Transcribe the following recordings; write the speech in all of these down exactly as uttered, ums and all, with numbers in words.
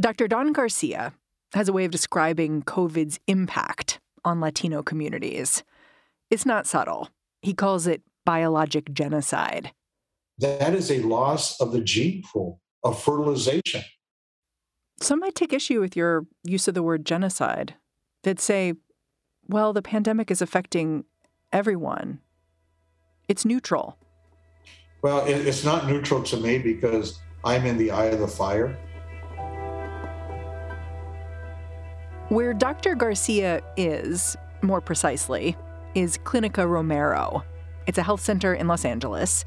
Doctor Don Garcia has a way of describing COVID's impact on Latino communities. It's not subtle. He calls it biologic genocide. That is a loss of the gene pool of fertilization. Some might take issue with your use of the word genocide. They'd say, well, the pandemic is affecting everyone. It's neutral. Well, it's not neutral to me because I'm in the eye of the fire. Where Doctor Garcia is, more precisely, is Clinica Romero. It's a health center in Los Angeles,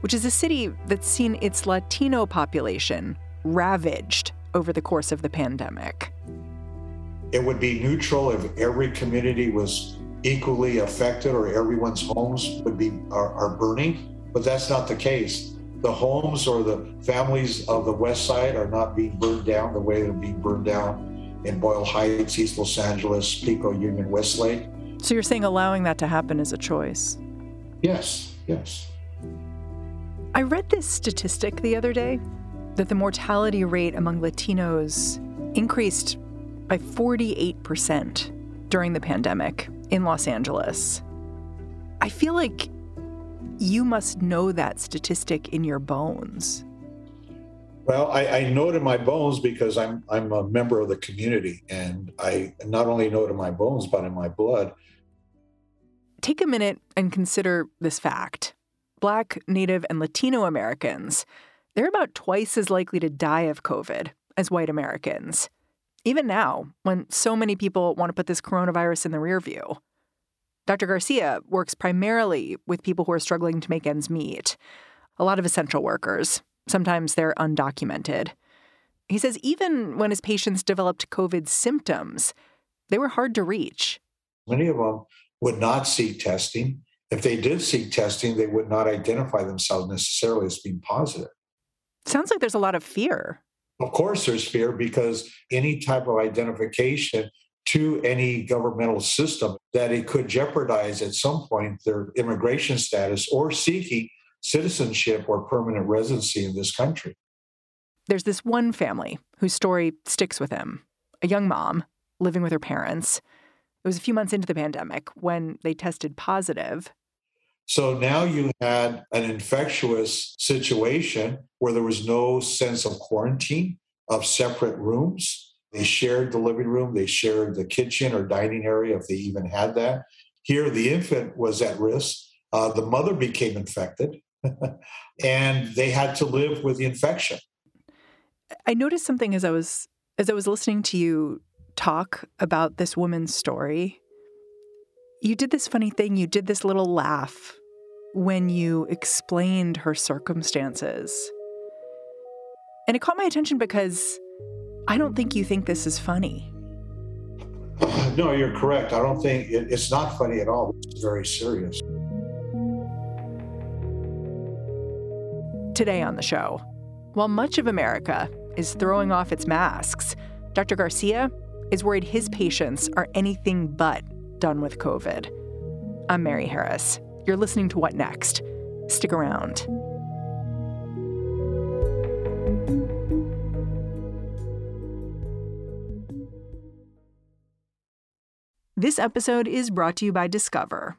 which is a city that's seen its Latino population ravaged over the course of the pandemic. It would be neutral if every community was equally affected or everyone's homes would be are, are burning, but that's not the case. The homes or the families of the West Side are not being burned down the way they're being burned down in Boyle Heights, East Los Angeles, Pico Union, Westlake. So you're saying allowing that to happen is a choice? Yes, yes. I read this statistic the other day that the mortality rate among Latinos increased by forty-eight percent during the pandemic in Los Angeles. I feel like you must know that statistic in your bones. Well, I, I know it in my bones because I'm I'm a member of the community, and I not only know it in my bones, but in my blood. Take a minute and consider this fact. Black, Native, and Latino Americans, they're about twice as likely to die of COVID as white Americans, even now when so many people want to put this coronavirus in the rear view. Doctor Garcia works primarily with people who are struggling to make ends meet, a lot of essential workers. Sometimes they're undocumented. He says even when his patients developed COVID symptoms, they were hard to reach. Many of them would not seek testing. If they did seek testing, they would not identify themselves necessarily as being positive. Sounds like there's a lot of fear. Of course there's fear, because any type of identification to any governmental system, that it could jeopardize at some point their immigration status or seeking citizenship or permanent residency in this country. There's this one family whose story sticks with him, a young mom living with her parents. It was a few months into the pandemic when they tested positive. So now you had an infectious situation where there was no sense of quarantine, of separate rooms. They shared the living room, they shared the kitchen or dining area if they even had that. Here, the infant was at risk. Uh, the mother became infected. And they had to live with the infection. I noticed something as I was as I was listening to you talk about this woman's story. You did this funny thing. You did this little laugh when you explained her circumstances. And it caught my attention because I don't think you think this is funny. No, you're correct. I don't think it, it's not funny at all. It's very serious. Today on the show, while much of America is throwing off its masks, Doctor Garcia is worried his patients are anything but done with COVID. I'm Mary Harris. You're listening to What Next? Stick around. This episode is brought to you by Discover.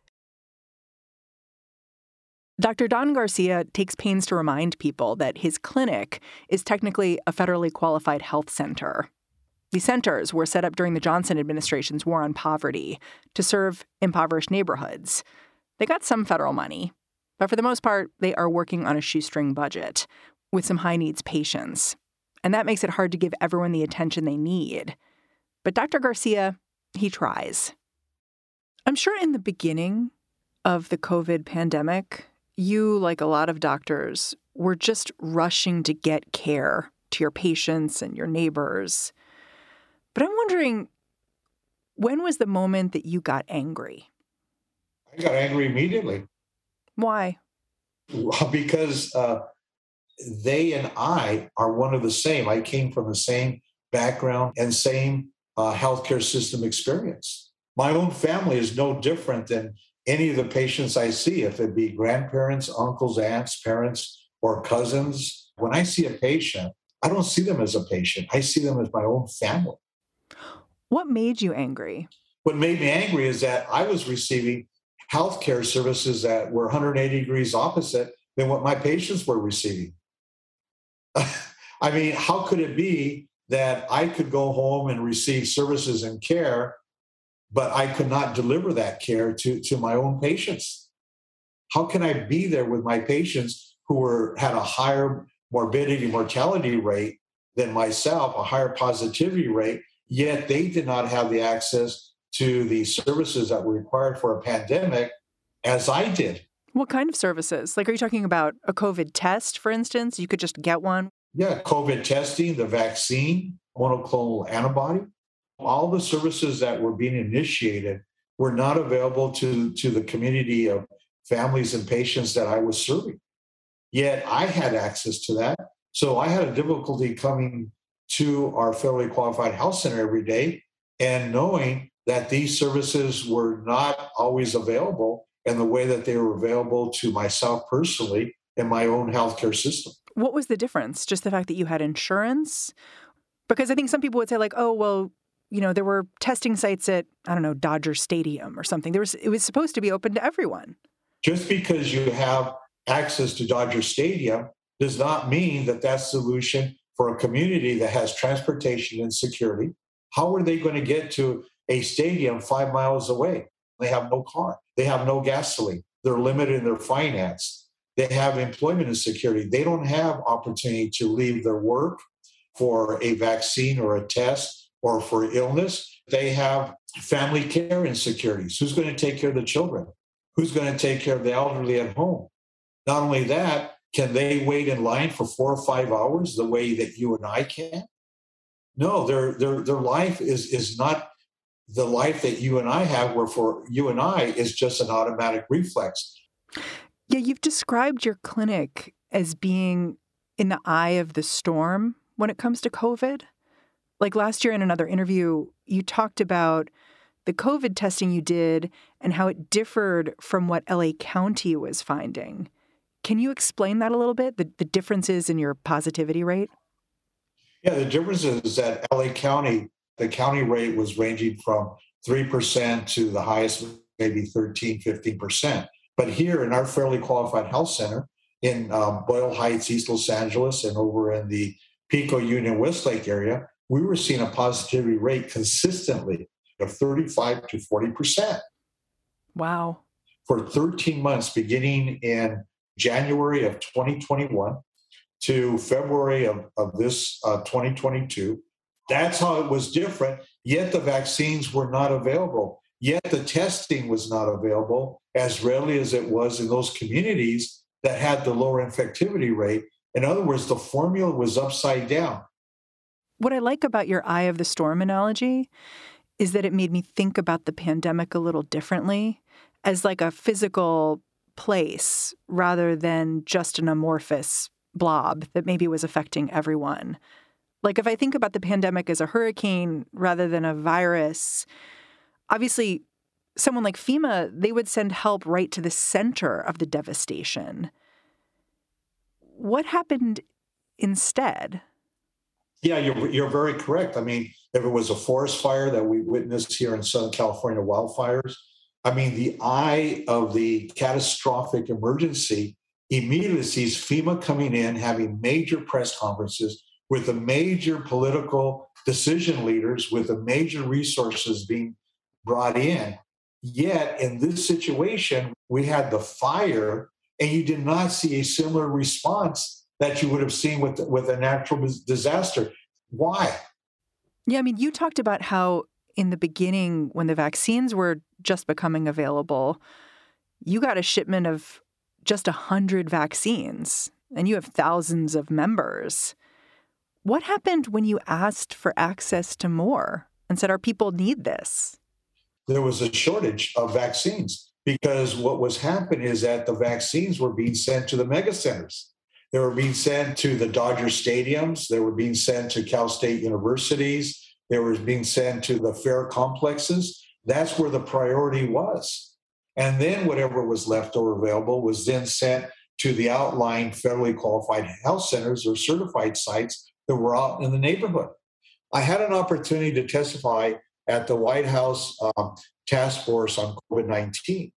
Doctor Don Garcia takes pains to remind people that his clinic is technically a federally qualified health center. These centers were set up during the Johnson administration's war on poverty to serve impoverished neighborhoods. They got some federal money, but for the most part, they are working on a shoestring budget with some high-needs patients. And that makes it hard to give everyone the attention they need. But Doctor Garcia, he tries. I'm sure in the beginning of the COVID pandemic, you, like a lot of doctors, were just rushing to get care to your patients and your neighbors. But I'm wondering, when was the moment that you got angry? I got angry immediately. Why? Well, because uh, they and I are one of the same. I came from the same background and same uh, healthcare system experience. My own family is no different than any of the patients I see, if it be grandparents, uncles, aunts, parents, or cousins. When I see a patient, I don't see them as a patient. I see them as my own family. What made you angry? What made me angry is that I was receiving healthcare services that were one hundred eighty degrees opposite than what my patients were receiving. I mean, how could it be that I could go home and receive services and care, but I could not deliver that care to, to my own patients? How can I be there with my patients who were had a higher morbidity, mortality rate than myself, a higher positivity rate, yet they did not have the access to the services that were required for a pandemic as I did? What kind of services? Like, are you talking about a COVID test, for instance? You could just get one? Yeah, COVID testing, the vaccine, monoclonal antibody. All the services that were being initiated were not available to, to the community of families and patients that I was serving. Yet I had access to that. So I had a difficulty coming to our federally qualified health center every day and knowing that these services were not always available in the way that they were available to myself personally in my own healthcare system. What was the difference? Just the fact that you had insurance? Because I think some people would say, like, oh, well, you know, there were testing sites at, I don't know, Dodger Stadium or something. There was, it was supposed to be open to everyone. Just because you have access to Dodger Stadium does not mean that that's a solution for a community that has transportation and security. How are they going to get to a stadium five miles away? They have no car. They have no gasoline. They're limited in their finance. They have employment insecurity. They don't have opportunity to leave their work for a vaccine or a test or for illness. They have family care insecurities. Who's going to take care of the children? Who's going to take care of the elderly at home? Not only that, can they wait in line for four or five hours the way that you and I can? No, their their their life is is not the life that you and I have, where for you and I is just an automatic reflex. Yeah, you've described your clinic as being in the eye of the storm when it comes to COVID. Like last year in another interview, you talked about the COVID testing you did and how it differed from what L A County was finding. Can you explain that a little bit, the, the differences in your positivity rate? Yeah, the difference is that L A County, the county rate was ranging from three percent to the highest, maybe thirteen, fifteen percent. But here in our federally qualified health center in um, Boyle Heights, East Los Angeles, and over in the Pico Union, Westlake area, we were seeing a positivity rate consistently of thirty-five to forty percent. Wow. For thirteen months, beginning in January of twenty twenty-one to February of, of this uh, twenty twenty-two. That's how it was different, yet the vaccines were not available. Yet the testing was not available as readily as it was in those communities that had the lower infectivity rate. In other words, the formula was upside down. What I like about your eye of the storm analogy is that it made me think about the pandemic a little differently as like a physical place rather than just an amorphous blob that maybe was affecting everyone. Like if I think about the pandemic as a hurricane rather than a virus, obviously someone like FEMA, they would send help right to the center of the devastation. What happened instead? Yeah, you're, you're very correct. I mean, there was a forest fire that we witnessed here in Southern California, wildfires. I mean, the eye of the catastrophic emergency immediately sees FEMA coming in, having major press conferences with the major political decision leaders, with the major resources being brought in. Yet in this situation, we had the fire, and you did not see a similar response that you would have seen with, with a natural disaster. Why? Yeah, I mean, you talked about how in the beginning, when the vaccines were just becoming available, you got a shipment of just one hundred vaccines, and you have thousands of members. What happened when you asked for access to more and said, our people need this? There was a shortage of vaccines because what was happening is that the vaccines were being sent to the mega centers. They were being sent to the Dodger stadiums. They were being sent to Cal State universities. They were being sent to the fair complexes. That's where the priority was. And then whatever was left or available was then sent to the outlying federally qualified health centers or certified sites that were out in the neighborhood. I had an opportunity to testify at the White House um, task force on COVID nineteen.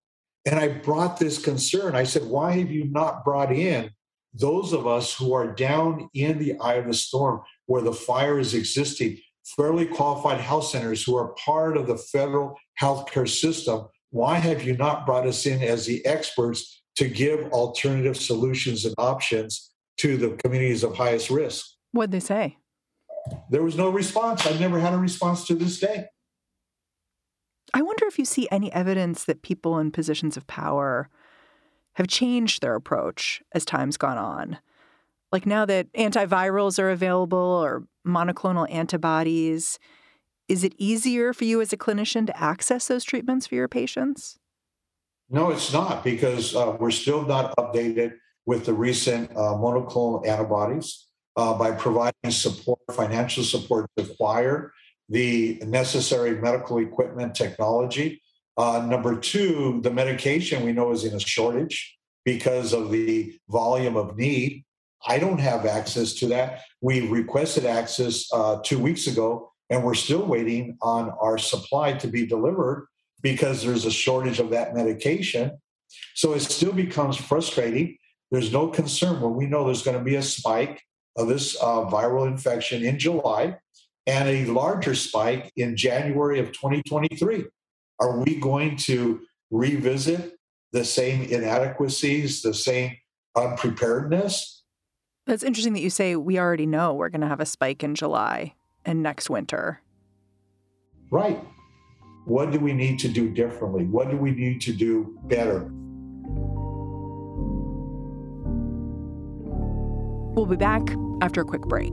And I brought this concern. I said, why have you not brought in those of us who are down in the eye of the storm where the fire is existing, fairly qualified health centers who are part of the federal healthcare system? Why have you not brought us in as the experts to give alternative solutions and options to the communities of highest risk? What'd they say? There was no response. I've never had a response to this day. I wonder if you see any evidence that people in positions of power have changed their approach as time's gone on. Like now that antivirals are available or monoclonal antibodies, is it easier for you as a clinician to access those treatments for your patients? No, it's not, because uh, we're still not updated with the recent uh, monoclonal antibodies. Uh, by providing support, financial support to acquire the necessary medical equipment technology. Uh, number two, the medication we know is in a shortage because of the volume of need. I don't have access to that. We requested access uh, two weeks ago, and we're still waiting on our supply to be delivered because there's a shortage of that medication. So it still becomes frustrating. There's no concern when we know there's going to be a spike of this uh, viral infection in July and a larger spike in January of twenty twenty-three. Are we going to revisit the same inadequacies, the same unpreparedness? That's interesting that you say we already know we're going to have a spike in July and next winter. Right. What do we need to do differently? What do we need to do better? We'll be back after a quick break.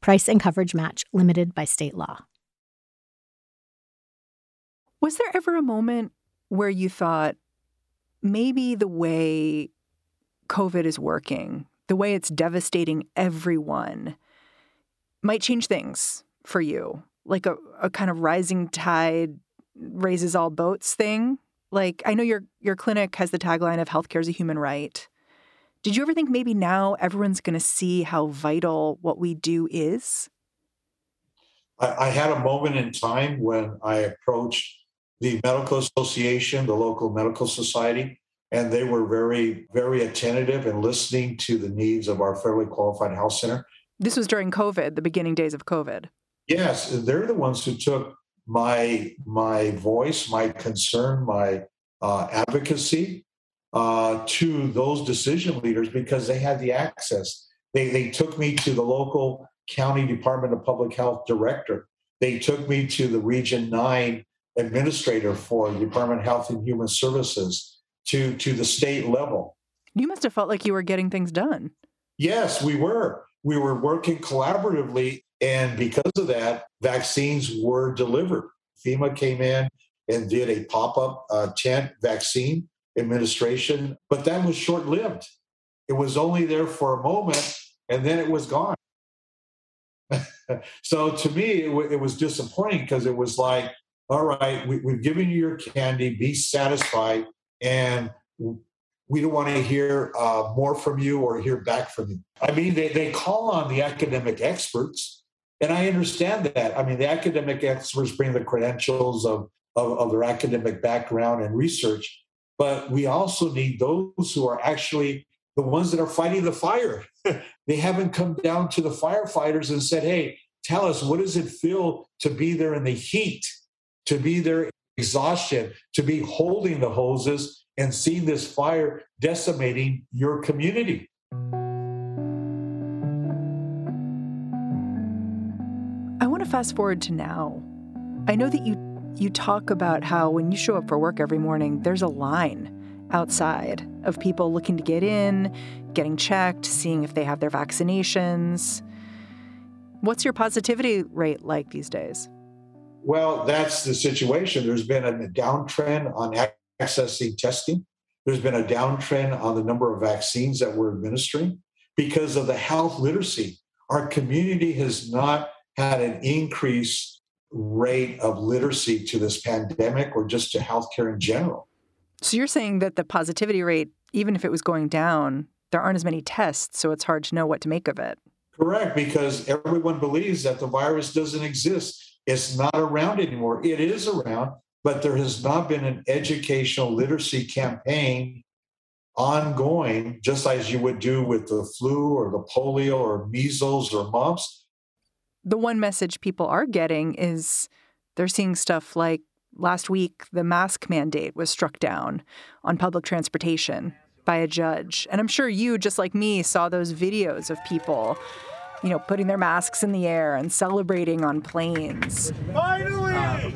Price and coverage match limited by state law. Was there ever a moment where you thought maybe the way COVID is working, the way it's devastating everyone, might change things for you? Like a, a kind of rising tide raises all boats thing? Like, I know your your clinic has the tagline of healthcare is a human right. Did you ever think maybe now everyone's going to see how vital what we do is? I, I had a moment in time when I approached the medical association, the local medical society, and they were very, very attentive and listening to the needs of our Federally Qualified Health Center. This was during COVID, the beginning days of COVID. Yes, they're the ones who took my my voice, my concern, my uh, advocacy uh, to those decision leaders because they had the access. They they took me to the local county Department of Public Health director. They took me to the Region nine administrator for the Department of Health and Human Services to to the state level. You must have felt like you were getting things done. Yes, we were. We were working collaboratively. And because of that, vaccines were delivered. FEMA came in and did a pop-up uh, tent vaccine administration, but that was short-lived. It was only there for a moment, and then it was gone. So to me, it, w- it was disappointing because it was like, all right, we- we've given you your candy, be satisfied, and we don't want to hear uh, more from you or hear back from you. I mean, they, they call on the academic experts. And I understand that. I mean, the academic experts bring the credentials of, of, of their academic background and research, but we also need those who are actually the ones that are fighting the fire. They haven't come down to the firefighters and said, hey, tell us, what does it feel to be there in the heat, to be there in exhaustion, to be holding the hoses and seeing this fire decimating your community? Fast forward to now. I know that you you talk about how when you show up for work every morning, there's a line outside of people looking to get in, getting checked, seeing if they have their vaccinations. What's your positivity rate like these days? Well, that's the situation. There's been a downtrend on accessing testing. There's been a downtrend on the number of vaccines that we're administering because of the health literacy. Our community has not had an increased rate of literacy to this pandemic or just to healthcare in general. So you're saying that the positivity rate, even if it was going down, there aren't as many tests, so it's hard to know what to make of it. Correct, because everyone believes that the virus doesn't exist. It's not around anymore. It is around, but there has not been an educational literacy campaign ongoing, just as you would do with the flu or the polio or measles or mumps. The one message people are getting is they're seeing stuff like last week, the mask mandate was struck down on public transportation by a judge. And I'm sure you, just like me, saw those videos of people, you know, putting their masks in the air and celebrating on planes. Finally!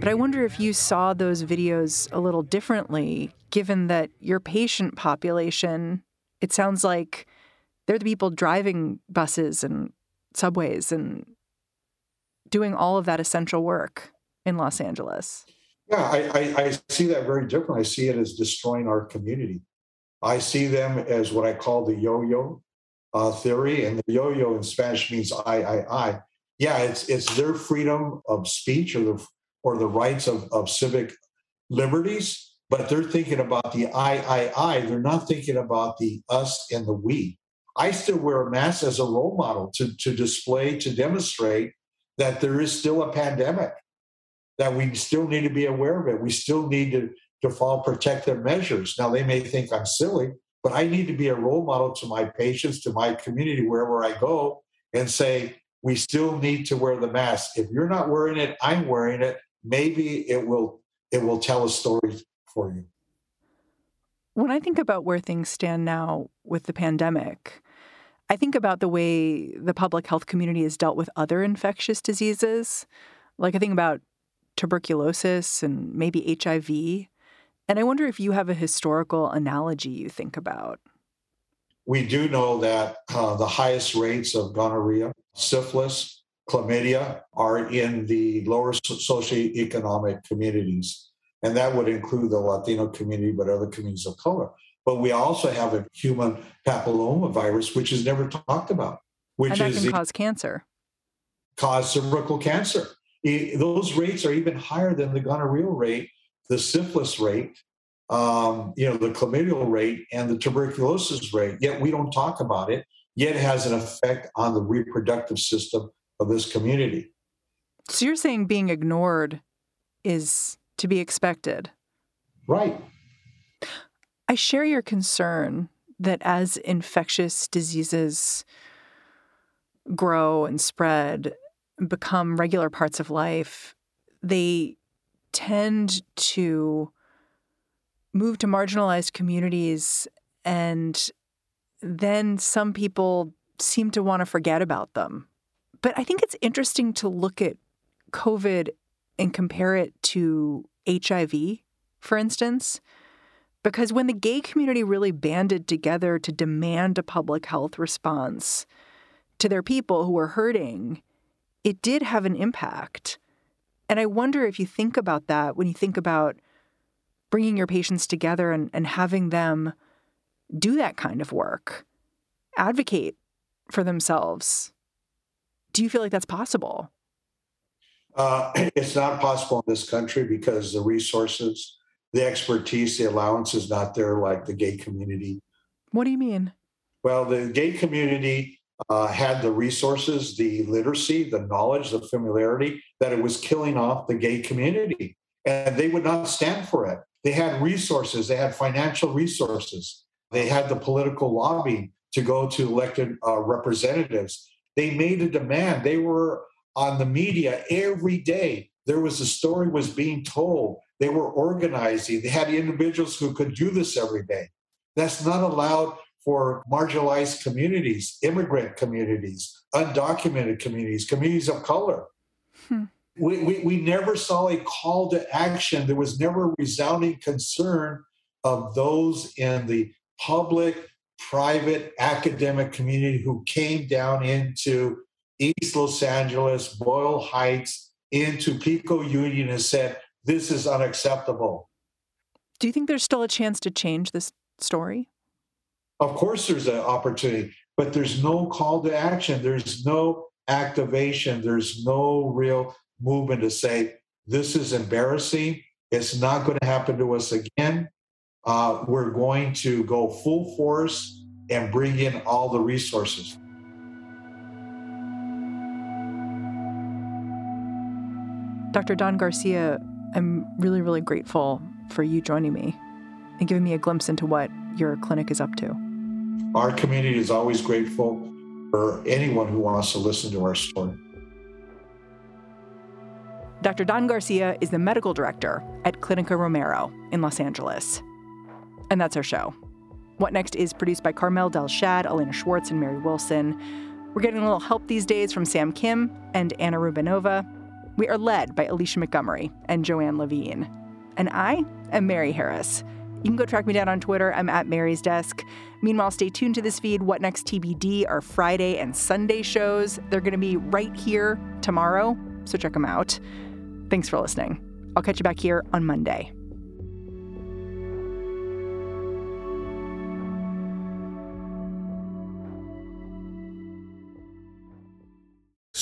But I wonder if you saw those videos a little differently, given that your patient population, it sounds like they're the people driving buses and subways and doing all of that essential work in Los Angeles. Yeah, I, I, I see that very differently. I see it as destroying our community. I see them as what I call the yo-yo uh, theory, and the yo-yo in Spanish means I, I, I. Yeah, it's it's their freedom of speech or the or the rights of, of civic liberties, but they're thinking about the I, I, I. They're not thinking about the us and the we. I still wear a mask as a role model to, to display, to demonstrate that there is still a pandemic, that we still need to be aware of it. We still need to, to follow protective measures. Now, they may think I'm silly, but I need to be a role model to my patients, to my community, wherever I go, and say, we still need to wear the mask. If you're not wearing it, I'm wearing it. Maybe it will it will tell a story for you. When I think about where things stand now with the pandemic, I think about the way the public health community has dealt with other infectious diseases. Like I think about tuberculosis and maybe H I V. And I wonder if you have a historical analogy you think about. We do know that uh, the highest rates of gonorrhea, syphilis, chlamydia are in the lower socioeconomic communities. And that would include the Latino community, but other communities of color. But we also have a human papillomavirus, which is never talked about. Which and that is can the, cause cancer. Cause cervical cancer. It, those rates are even higher than the gonorrhea rate, the syphilis rate, um, you know, the chlamydial rate, and the tuberculosis rate. Yet we don't talk about it, yet it has an effect on the reproductive system of this community. So you're saying being ignored is to be expected. Right. I share your concern that as infectious diseases grow and spread, become regular parts of life, they tend to move to marginalized communities, and then some people seem to want to forget about them. But I think it's interesting to look at COVID and compare it to H I V, for instance, because when the gay community really banded together to demand a public health response to their people who were hurting, it did have an impact. And I wonder if you think about that when you think about bringing your patients together and, and having them do that kind of work, advocate for themselves. Do you feel like that's possible? Uh, it's not possible in this country because the resources, the expertise, the allowance is not there like the gay community. What do you mean? Well, the gay community uh, had the resources, the literacy, the knowledge, the familiarity that it was killing off the gay community. And they would not stand for it. They had resources. They had financial resources. They had the political lobbying to go to elected uh, representatives. They made a demand. They were on the media every day. There was a story was being told. They were organizing. They had individuals who could do this every day. That's not allowed for marginalized communities, immigrant communities, undocumented communities, communities of color. Hmm. We, we, we never saw a call to action. There was never resounding concern of those in the public, private, academic community who came down into East Los Angeles, Boyle Heights, into Pico Union and said, this is unacceptable. Do you think there's still a chance to change this story? Of course there's an opportunity, but there's no call to action. There's no activation. There's no real movement to say, this is embarrassing. It's not going to happen to us again. Uh, we're going to go full force and bring in all the resources. Doctor Don Garcia, I'm really, really grateful for you joining me and giving me a glimpse into what your clinic is up to. Our community is always grateful for anyone who wants to listen to our story. Doctor Don Garcia is the medical director at Clinica Romero in Los Angeles. And that's our show. What Next is produced by Carmel Del Shad, Elena Schwartz, and Mary Wilson. We're getting a little help these days from Sam Kim and Anna Rubinova. We are led by Alicia Montgomery and Joanne Levine. And I am Mary Harris. You can go track me down on Twitter. I'm at Mary's Desk. Meanwhile, stay tuned to this feed. What Next T B D are Friday and Sunday shows. They're going to be right here tomorrow, so check them out. Thanks for listening. I'll catch you back here on Monday.